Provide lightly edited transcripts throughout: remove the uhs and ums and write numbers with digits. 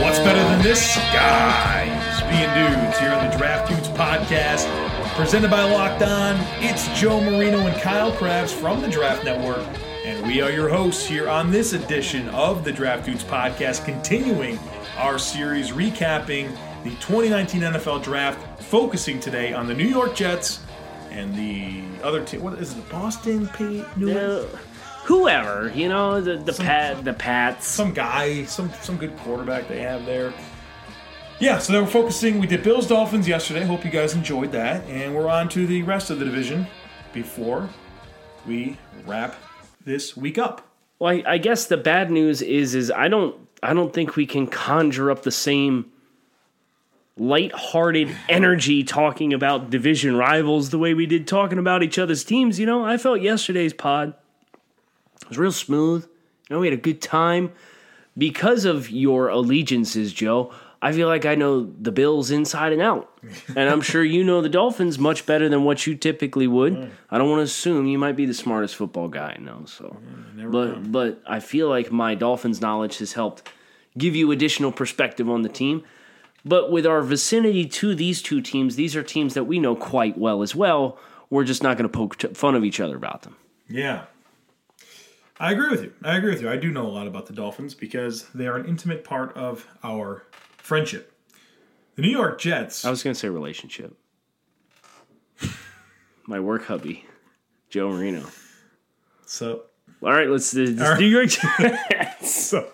What's better than this? Guys, being dudes here on the Draft Dudes podcast. Presented by Locked On, it's Joe Marino and Kyle Krabs from the Draft Network, and we are your hosts here on this edition of the Draft Dudes podcast, continuing our series recapping the 2019 NFL Draft, focusing today on the New York Jets and the other team. What is it, Boston, Pete, New York? Whoever, you know, the Pats. Some guy, some good quarterback they have there. Yeah, so they were focusing, we did Bills Dolphins yesterday, hope you guys enjoyed that, and we're on to the rest of the division before we wrap this week up. Well, I guess the bad news is I don't think we can conjure up the same lighthearted energy talking about division rivals the way we did talking about each other's teams. You know, I felt yesterday's pod was real smooth. You know, we had a good time. Because of your allegiances, Joe, I feel like I know the Bills inside and out, and I'm sure you know the Dolphins much better than what you typically would. Mm. I don't want to assume you might be the smartest football guy I know, so. But I feel like my Dolphins knowledge has helped give you additional perspective on the team. But with our vicinity to these two teams, these are teams that we know quite well as well. We're just not going to poke fun of each other about them. Yeah. I agree with you. I do know a lot about the Dolphins because they are an intimate part of our friendship. The New York Jets. I was going to say relationship. My work hubby, Joe Marino. So, all right, let's do right. New York Jets. So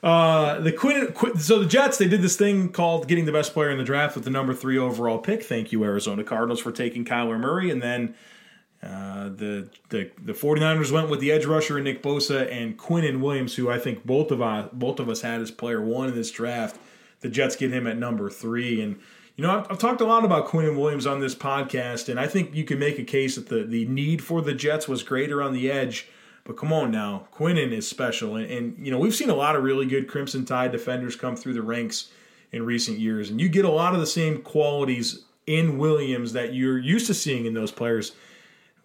the Jets, they did this thing called getting the best player in the draft with the number 3 overall pick. Thank you, Arizona Cardinals, for taking Kyler Murray. And then the 49ers went with the edge rusher Nick Bosa and Quinnen Williams, who I think both of us had as player 1 in this draft. The Jets get him at number 3. And, you know, I've talked a lot about Quinnen Williams on this podcast, and I think you can make a case that the need for the Jets was greater on the edge. But come on now, Quinnen is special. And, you know, we've seen a lot of really good Crimson Tide defenders come through the ranks in recent years. And you get a lot of the same qualities in Williams that you're used to seeing in those players.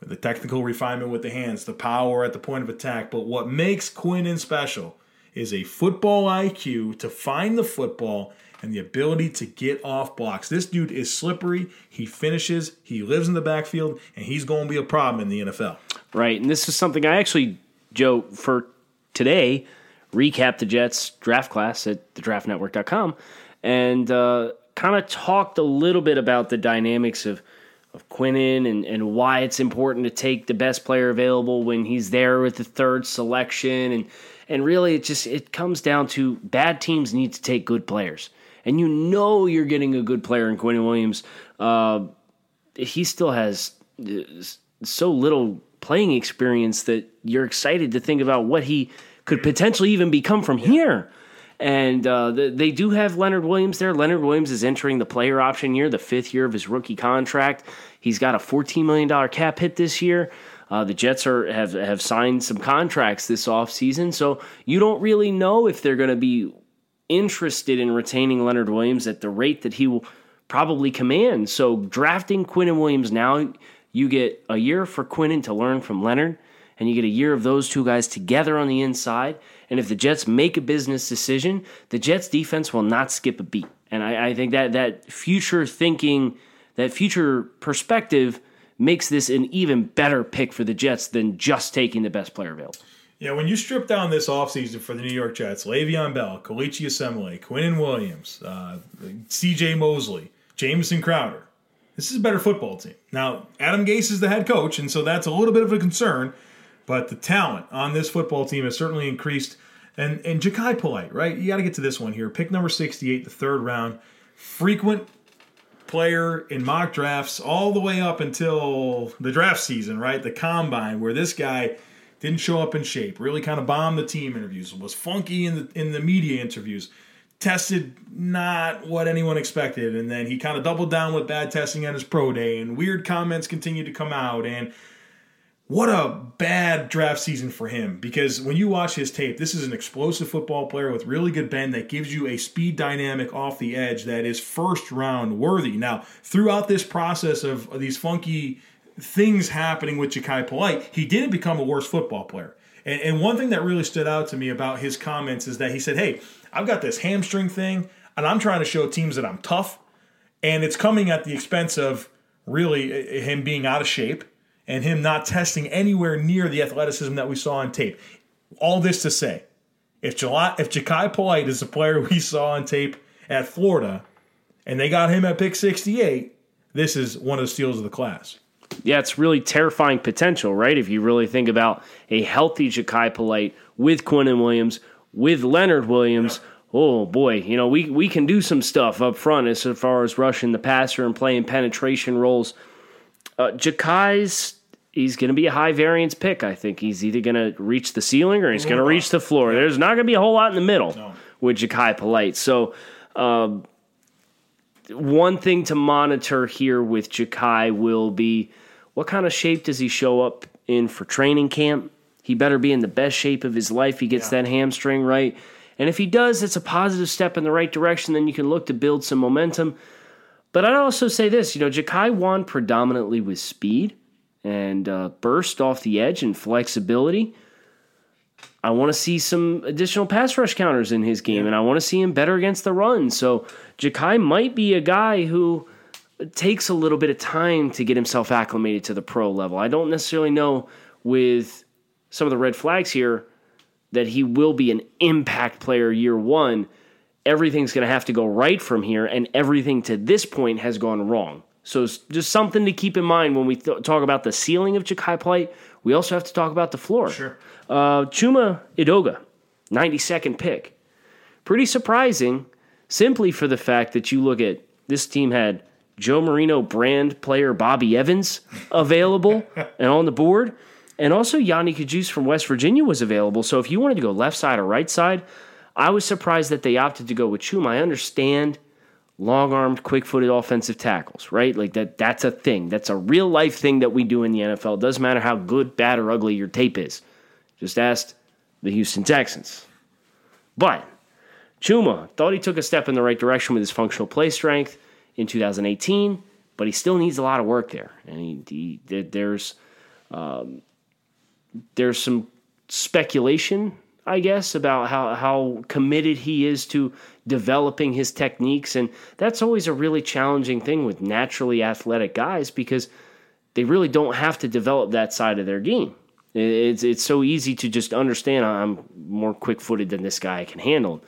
The technical refinement with the hands, the power at the point of attack. But what makes Quinnen special is a football IQ to find the football and the ability to get off blocks. This dude is slippery. He finishes. He lives in the backfield, and he's going to be a problem in the NFL. Right, and this is something I actually, Joe, for today, recapped the Jets draft class at thedraftnetwork.com and kind of talked a little bit about the dynamics of Quinnen and why it's important to take the best player available when he's there with the 3rd selection. And really, it comes down to bad teams need to take good players. And you know you're getting a good player in Quinnen Williams. He still has so little playing experience that you're excited to think about what he could potentially even become from here. And they do have Leonard Williams there. Leonard Williams is entering the player option year, the 5th year of his rookie contract. He's got a $14 million cap hit this year. The Jets have signed some contracts this offseason, so you don't really know if they're going to be interested in retaining Leonard Williams at the rate that he will probably command. So drafting Quinnen Williams now, you get a year for Quinnen to learn from Leonard, and you get a year of those two guys together on the inside. And if the Jets make a business decision, the Jets defense will not skip a beat. And I think that future thinking, that future perspective makes this an even better pick for the Jets than just taking the best player available. Yeah, when you strip down this offseason for the New York Jets, Le'Veon Bell, Kelechi Osemele, Quinnen Williams, CJ Mosley, Jameson Crowder, this is a better football team. Now, Adam Gase is the head coach, and so that's a little bit of a concern, but the talent on this football team has certainly increased. And Jachai Polite, right? You got to get to this one here. Pick number 68, the 3rd round. Frequent player in mock drafts all the way up until the draft season, right? The combine, where this guy Didn't show up in shape. Really kind of bombed the team interviews. Was funky in the media interviews. Tested not what anyone expected. And then he kind of doubled down with bad testing on his pro day. And weird comments continued to come out. And what a bad draft season for him. Because when you watch his tape, this is an explosive football player with really good bend that gives you a speed dynamic off the edge that is first round worthy. Now, throughout this process of these funky things happening with Jachai Polite, he didn't become a worse football player. And one thing that really stood out to me about his comments is that he said, hey, I've got this hamstring thing, and I'm trying to show teams that I'm tough, and it's coming at the expense of really him being out of shape and him not testing anywhere near the athleticism that we saw on tape. All this to say, if Jachai Polite is the player we saw on tape at Florida, and they got him at pick 68, this is one of the steals of the class. Yeah, it's really terrifying potential, right? If you really think about a healthy Jachai Polite with Quinnen Williams, with Leonard Williams, oh boy, we can do some stuff up front as far as rushing the passer and playing penetration roles. Jachai's, he's going to be a high variance pick, I think. He's either going to reach the ceiling or he's going to reach the floor. There's not going to be a whole lot in the middle with Jachai Polite. So, one thing to monitor here with Jachai will be what kind of shape does he show up in for training camp? He better be in the best shape of his life. He gets that hamstring right. And if he does, it's a positive step in the right direction. Then you can look to build some momentum. But I'd also say this, Jachai won predominantly with speed and burst off the edge and flexibility. I want to see some additional pass rush counters in his game, and I want to see him better against the run. So Jachai might be a guy who takes a little bit of time to get himself acclimated to the pro level. I don't necessarily know with some of the red flags here that he will be an impact player year one. Everything's going to have to go right from here, and everything to this point has gone wrong. So it's just something to keep in mind when we talk about the ceiling of Jachai Polite. We also have to talk about the floor. Sure. Chuma Edoga, 92nd pick. Pretty surprising, simply for the fact that you look at this team had Joe Marino brand player Bobby Evans available and on the board, and also Yodny Cajuste from West Virginia was available. So if you wanted to go left side or right side, I was surprised that they opted to go with Chuma. I understand long-armed, quick-footed offensive tackles, right? Like that's a thing. That's a real-life thing that we do in the NFL. It doesn't matter how good, bad, or ugly your tape is. Just ask the Houston Texans. But Chuma thought he took a step in the right direction with his functional play strength in 2018, but he still needs a lot of work there. And there's some speculation, I guess, about how committed he is to developing his techniques. And that's always a really challenging thing with naturally athletic guys because they really don't have to develop that side of their game. It's so easy to just understand I'm more quick-footed than this guy. I can handle.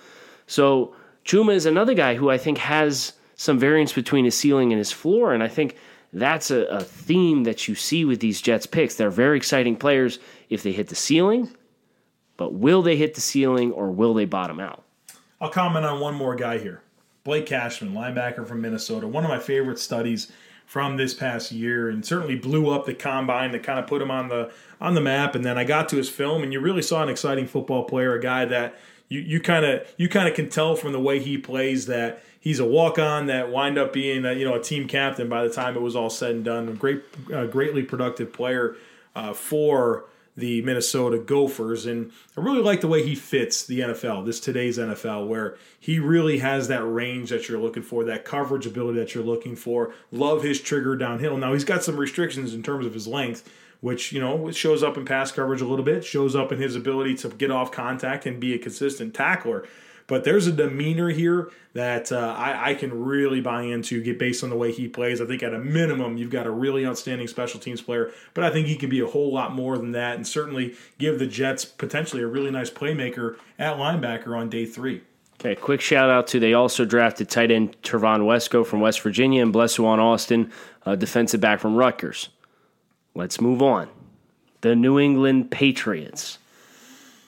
So Chuma is another guy who I think has some variance between his ceiling and his floor, and I think that's a theme that you see with these Jets picks. They're very exciting players if they hit the ceiling, but will they hit the ceiling or will they bottom out? I'll comment on one more guy here. Blake Cashman, linebacker from Minnesota. One of my favorite studies from this past year, and certainly blew up the combine that kind of put him on the map. And then I got to his film, and you really saw an exciting football player, a guy that you kind of can tell from the way he plays that he's a walk-on that wind up being a team captain by the time it was all said and done. A greatly productive player for the Minnesota Gophers, and I really like the way he fits the NFL, today's NFL, where he really has that range that you're looking for, that coverage ability that you're looking for. Love his trigger downhill. Now, he's got some restrictions in terms of his length, which, shows up in pass coverage a little bit, shows up in his ability to get off contact and be a consistent tackler. But there's a demeanor here that I can really buy into based on the way he plays. I think at a minimum, you've got a really outstanding special teams player, but I think he can be a whole lot more than that and certainly give the Jets potentially a really nice playmaker at linebacker on day three. Okay, quick shout-out to they also drafted tight end Tervon Wesco from West Virginia and Blessuan Austin, defensive back from Rutgers. Let's move on. The New England Patriots.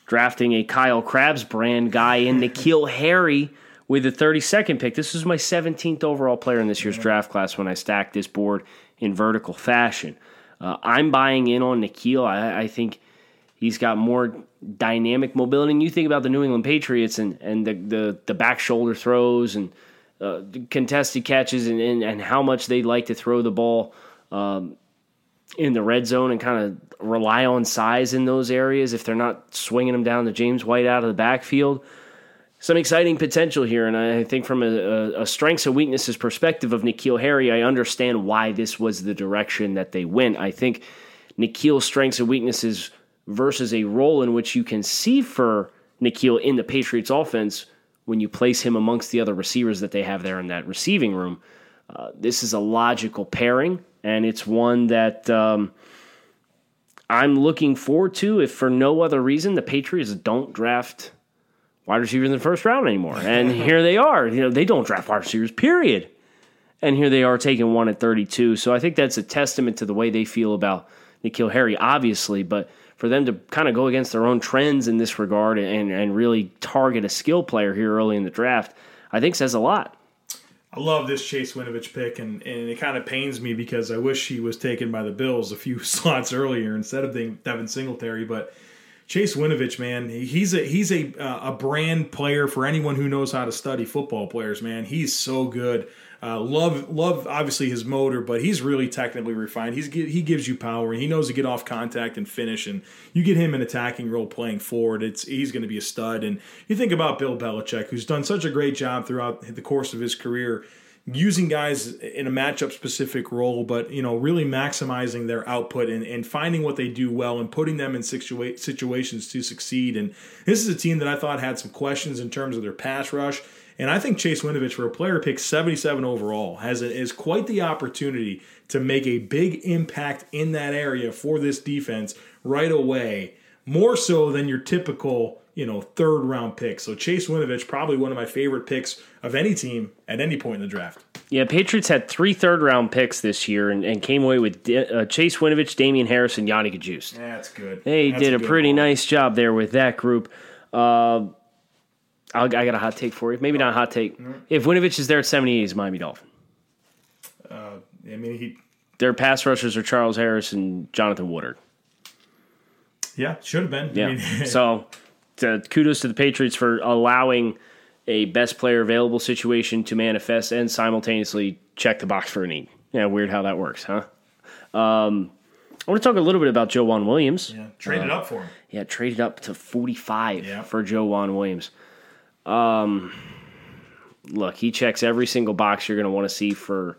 Drafting a Kyle Krabs brand guy in N'Keal Harry with the 32nd pick. This was my 17th overall player in this year's draft class when I stacked this board in vertical fashion. I'm buying in on N'Keal. I think He's got more dynamic mobility. And you think about the New England Patriots and the back shoulder throws and contested catches and how much they like to throw the ball in the red zone and kind of rely on size in those areas if they're not swinging them down to James White out of the backfield. Some exciting potential here, and I think from a strengths and weaknesses perspective of N'Keal Harry, I understand why this was the direction that they went. I think Nikhil's strengths and weaknesses versus a role in which you can see for N'Keal in the Patriots offense when you place him amongst the other receivers that they have there in that receiving room. This is a logical pairing, and it's one that I'm looking forward to if for no other reason the Patriots don't draft wide receivers in the first round anymore. And here they are. You know, they don't draft wide receivers, period. And here they are taking one at 32. So I think that's a testament to the way they feel about N'Keal Harry, obviously. But for them to kind of go against their own trends in this regard and really target a skill player here early in the draft, I think says a lot. I love this Chase Winovich pick, and it kind of pains me because I wish he was taken by the Bills a few slots earlier instead of Devin Singletary. But Chase Winovich, man, he's a brand player for anyone who knows how to study football players, man. He's so good. Love obviously his motor, but he's really technically refined. He gives you power, and he knows to get off contact and finish. And you get him in attacking role playing forward, he's going to be a stud. And you think about Bill Belichick, who's done such a great job throughout the course of his career, using guys in a matchup-specific role, but really maximizing their output and finding what they do well and putting them in situations to succeed. And this is a team that I thought had some questions in terms of their pass rush. And I think Chase Winovich, for a player picked 77 overall, is quite the opportunity to make a big impact in that area for this defense right away, more so than your typical third-round pick. So Chase Winovich, probably one of my favorite picks of any team at any point in the draft. Yeah, Patriots had 3 third-round picks this year and came away with Chase Winovich, Damien Harris, and Yodny Cajuste. That's good. They did a pretty nice job there with that group. I got a hot take for you. Maybe not a hot take. Mm-hmm. If Winovich is there at 78, he's Miami Dolphin. Their pass rushers are Charles Harris and Jonathan Woodard. Yeah, should have been. Yeah, so... Kudos to the Patriots for allowing a best player available situation to manifest and simultaneously check the box for a need. Yeah, weird how that works, huh? I want to talk a little bit about Joejuan Williams. Yeah, traded up for him. Yeah, traded up to 45 for Joejuan Williams. Look, he checks every single box you're going to want to see for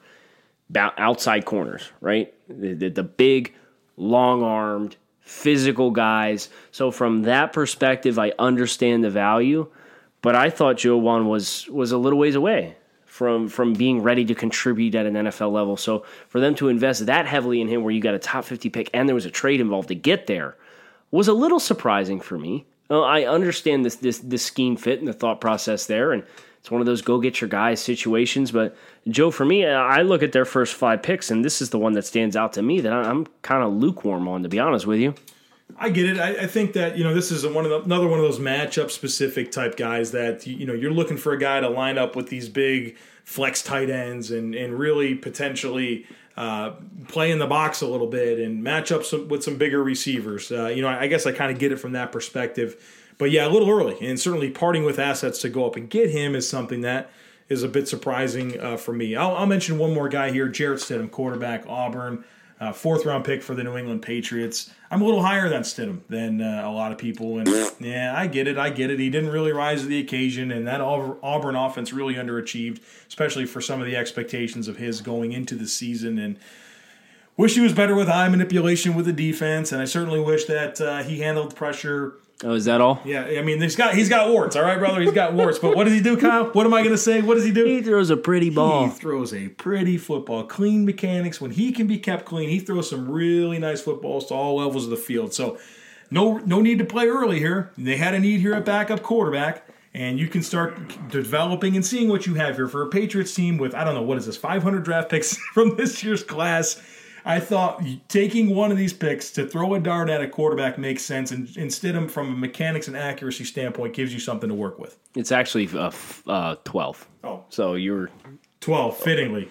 outside corners, right? The big, long-armed, physical guys. So from that perspective, I understand the value, but I thought Joejuan was a little ways away from being ready to contribute at an NFL level. So for them to invest that heavily in him where you got a top 50 pick and there was a trade involved to get there was a little surprising for me. I understand this scheme fit and the thought process there, and it's one of those go get your guys situations. But Joe, for me, I look at their first 5 picks, and this is the one that stands out to me that I'm kind of lukewarm on, to be honest with you. I get it. I think that this is another one of those matchup specific type guys that you're looking for a guy to line up with these big flex tight ends and really potentially play in the box a little bit and match up with some bigger receivers. I guess I kind of get it from that perspective. But yeah, a little early, and certainly parting with assets to go up and get him is something that is a bit surprising for me. I'll mention one more guy here, Jarrett Stidham, quarterback, Auburn, 4th-round pick for the New England Patriots. I'm a little higher than Stidham than a lot of people, and yeah, I get it. He didn't really rise to the occasion, and that Auburn offense really underachieved, especially for some of the expectations of his going into the season, and wish he was better with eye manipulation with the defense, and I certainly wish that he handled pressure. Oh, is that all? Yeah, I mean, he's got warts, all right, brother? He's got warts. But what does he do, Kyle? What am I going to say? What does he do? He throws a pretty ball. He throws a pretty football. Clean mechanics. When he can be kept clean, he throws some really nice footballs to all levels of the field. So no need to play early here. They had a need here at backup quarterback, and you can start developing and seeing what you have here for a Patriots team with, I don't know, what is this, 500 draft picks from this year's class. I thought taking one of these picks to throw a dart at a quarterback makes sense, and Stidham, from a mechanics and accuracy standpoint, gives you something to work with. It's actually 12. Oh, so you were 12. Fittingly,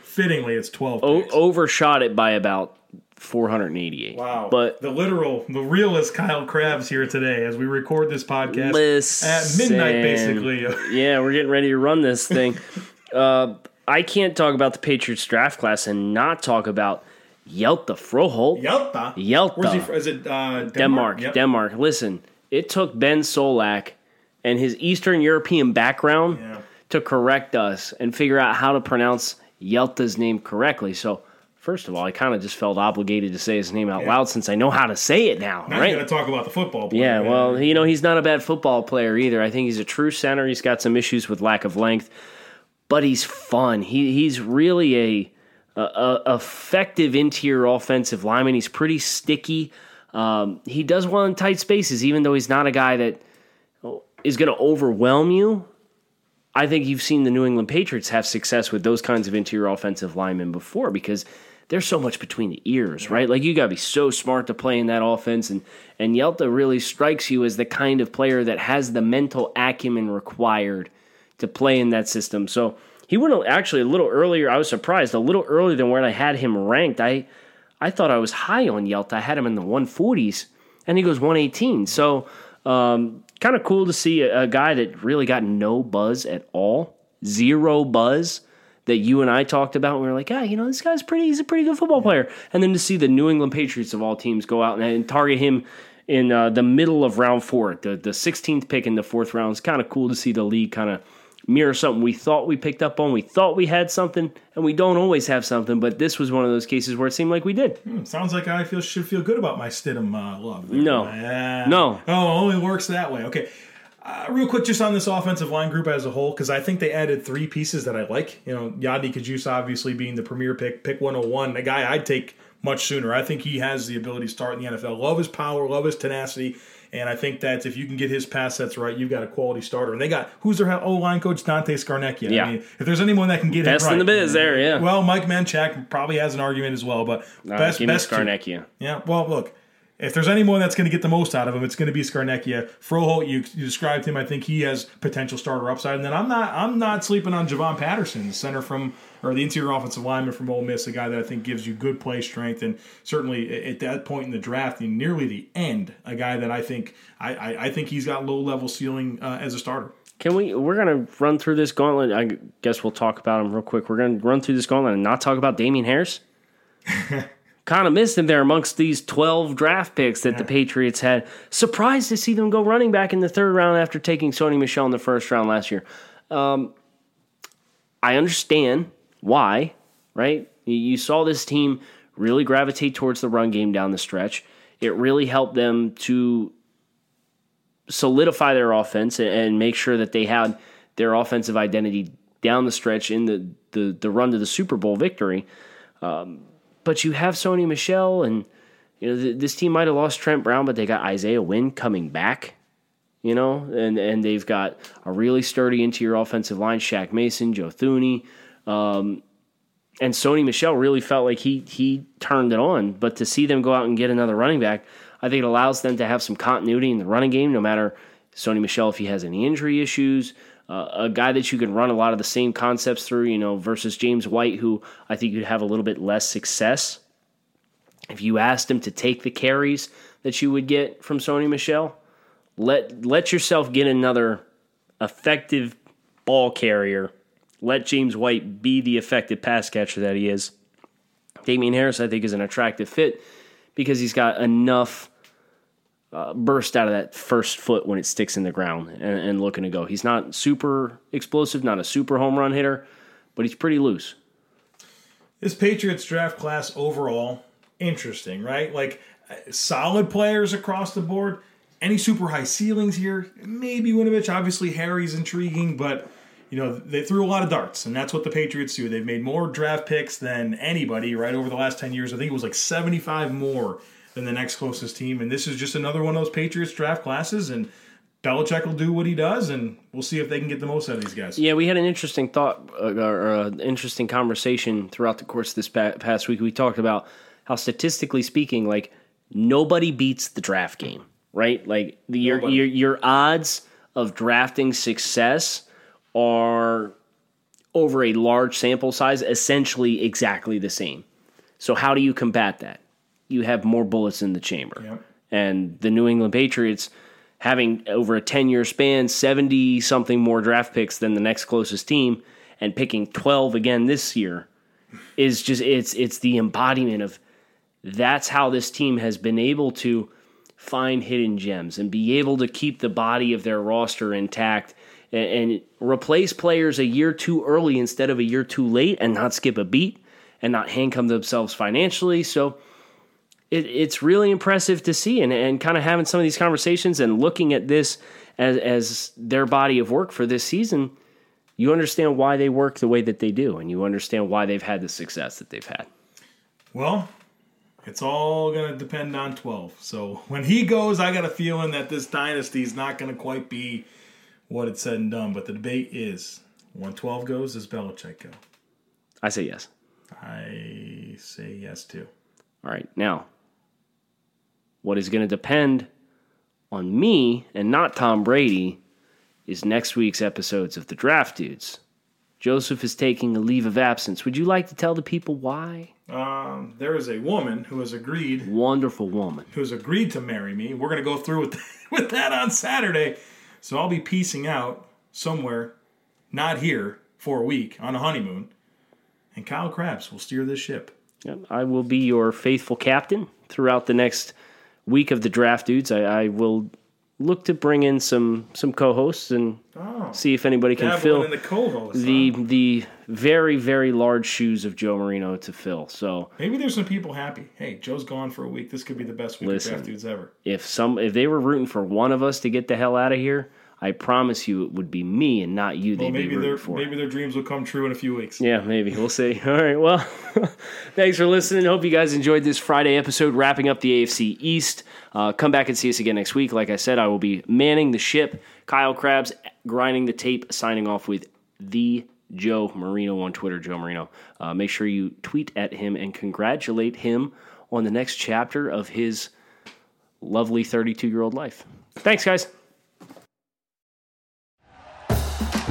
it's 12. Overshot it by about 488. Wow. But the realist Kyle Krabs here today as we record this podcast at midnight, basically. Yeah, we're getting ready to run this thing. I can't talk about the Patriots draft class and not talk about Hjalte Froholdt. Hjalte. Where's he from? Is it Denmark? Yep. Denmark. Listen, it took Ben Solak and his Eastern European background to correct us and figure out how to pronounce Yelta's name correctly. So, first of all, I kind of just felt obligated to say his name out loud since I know how to say it now. Now you got to talk about the football player. Yeah, well, you know, he's not a bad football player either. I think he's a true center. He's got some issues with lack of length, but he's fun. He's really a effective interior offensive lineman. He's pretty sticky. He does well in tight spaces, even though he's not a guy that is going to overwhelm you. I think you've seen the New England Patriots have success with those kinds of interior offensive linemen before because there's so much between the ears, right? Like, you got to be so smart to play in that offense, and Hjalte really strikes you as the kind of player that has the mental acumen required to play in that system. So he went actually a little earlier. I was surprised, a little earlier than where I had him ranked. I thought I was high on Hjalte. I had him in the 140s, and he goes 118. So kind of cool to see a guy that really got no buzz at all, zero buzz, that you and I talked about. And we were like, this guy's he's a pretty good football player. And then to see the New England Patriots of all teams go out and target him in the middle of round 4, the 16th pick in the 4th round. It's kind of cool to see the league kind of mirror something we thought we picked up on. We thought we had something, and we don't always have something, but this was one of those cases where it seemed like we did. Sounds like I should feel good about my Stidham love. No. Oh, only works that way. Okay. Real quick, just on this offensive line group as a whole, because I think they added 3 pieces that I like. You know, Yodny Cajuste obviously being the premier pick 101, a guy I'd take much sooner. I think he has the ability to start in the NFL. Love his power, love his tenacity, and I think that if you can get his pass sets right, you've got a quality starter. And they got, who's their O-line coach? Dante Scarnecchia. Yeah. I mean, if there's anyone that can get best him right. Best in the biz there, yeah. Well, Mike Manchak probably has an argument as well, but best Scarnecchia. Yeah, well, look. If there's anyone that's going to get the most out of him, it's going to be Scarnecchia. Froholdt, you described him. I think he has potential starter upside. And then I'm not sleeping on Javon Patterson, the center from or the interior offensive lineman from Ole Miss, a guy that I think gives you good play strength. And certainly at that point in the draft, nearly the end, a guy that I think I think he's got low level ceiling as a starter. We're going to run through this gauntlet. I guess we'll talk about him real quick. We're going to run through this gauntlet and not talk about Damien Harris. Kind of missed him there amongst these 12 draft picks that the Patriots had. Surprised to see them go running back in the 3rd round after taking Sony Michel in the 1st round last year. I understand why, right? You saw this team really gravitate towards the run game down the stretch. It really helped them to solidify their offense and make sure that they had their offensive identity down the stretch in the run to the Super Bowl victory. But you have Sony Michel, and this team might have lost Trent Brown, but they got Isaiah Wynn coming back, and they've got a really sturdy interior offensive line, Shaq Mason, Joe Thuney, and Sony Michel really felt like he turned it on. But to see them go out and get another running back, I think it allows them to have some continuity in the running game, no matter Sony Michel if he has any injury issues. A guy that you can run a lot of the same concepts through, versus James White, who I think you'd have a little bit less success if you asked him to take the carries that you would get from Sony Michel. Let yourself get another effective ball carrier. Let James White be the effective pass catcher that he is. Damien Harris, I think, is an attractive fit because he's got enough burst out of that first foot when it sticks in the ground and looking to go. He's not super explosive, not a super home run hitter, but he's pretty loose. This Patriots draft class overall, interesting, right? Like, solid players across the board. Any super high ceilings here? Maybe Winovich. Obviously, Harry's intriguing, but they threw a lot of darts, and that's what the Patriots do. They've made more draft picks than anybody, right, over the last 10 years. I think it was like 75 more than the next closest team, and this is just another one of those Patriots draft classes, and Belichick will do what he does, and we'll see if they can get the most out of these guys. Yeah, we had an interesting thought, or an interesting conversation throughout the course of this past week. We talked about how, statistically speaking, like, nobody beats the draft game, right? Like, your odds of drafting success are, over a large sample size, essentially exactly the same. So how do you combat that? you have more bullets in the chamber. Yep. And the New England Patriots, having over a 10-year span, 70-something more draft picks than the next closest team, and picking 12 again this year, is just it's the embodiment of that's how this team has been able to find hidden gems and be able to keep the body of their roster intact and replace players a year too early instead of a year too late and not skip a beat and not handcuff themselves financially. So it's really impressive to see and kind of having some of these conversations and looking at this as their body of work for this season, you understand why they work the way that they do and you understand why they've had the success that they've had. Well, it's all going to depend on 12. So when he goes, I got a feeling that this dynasty is not going to quite be what it's said and done. But the debate is, when 12 goes, does Belichick go? I say yes. I say yes, too. All right. Now, what is going to depend on me and not Tom Brady is next week's episodes of the Draft Dudes. Joseph is taking a leave of absence. Would you like to tell the people why? There is a woman who has agreed. Wonderful woman. Who has agreed to marry me. We're going to go through with that on Saturday. So I'll be peacing out somewhere, not here, for a week on a honeymoon. And Kyle Krabs will steer this ship. Yep, I will be your faithful captain throughout the next week of the Draft Dudes. I will look to bring in some co-hosts and see if anybody can fill the very, very large shoes of Joe Marino to fill. So maybe there's some people happy. Hey, Joe's gone for a week. This could be the best week of Draft Dudes ever. If they were rooting for one of us to get the hell out of here, I promise you it would be me and not you. Well, maybe their dreams will come true in a few weeks. Yeah, maybe. We'll see. All right, well, thanks for listening. Hope you guys enjoyed this Friday episode wrapping up the AFC East. Come back and see us again next week. Like I said, I will be manning the ship. Kyle Krabs, grinding the tape, signing off with the Joe Marino on Twitter, Joe Marino. Make sure you tweet at him and congratulate him on the next chapter of his lovely 32-year-old life. Thanks, guys.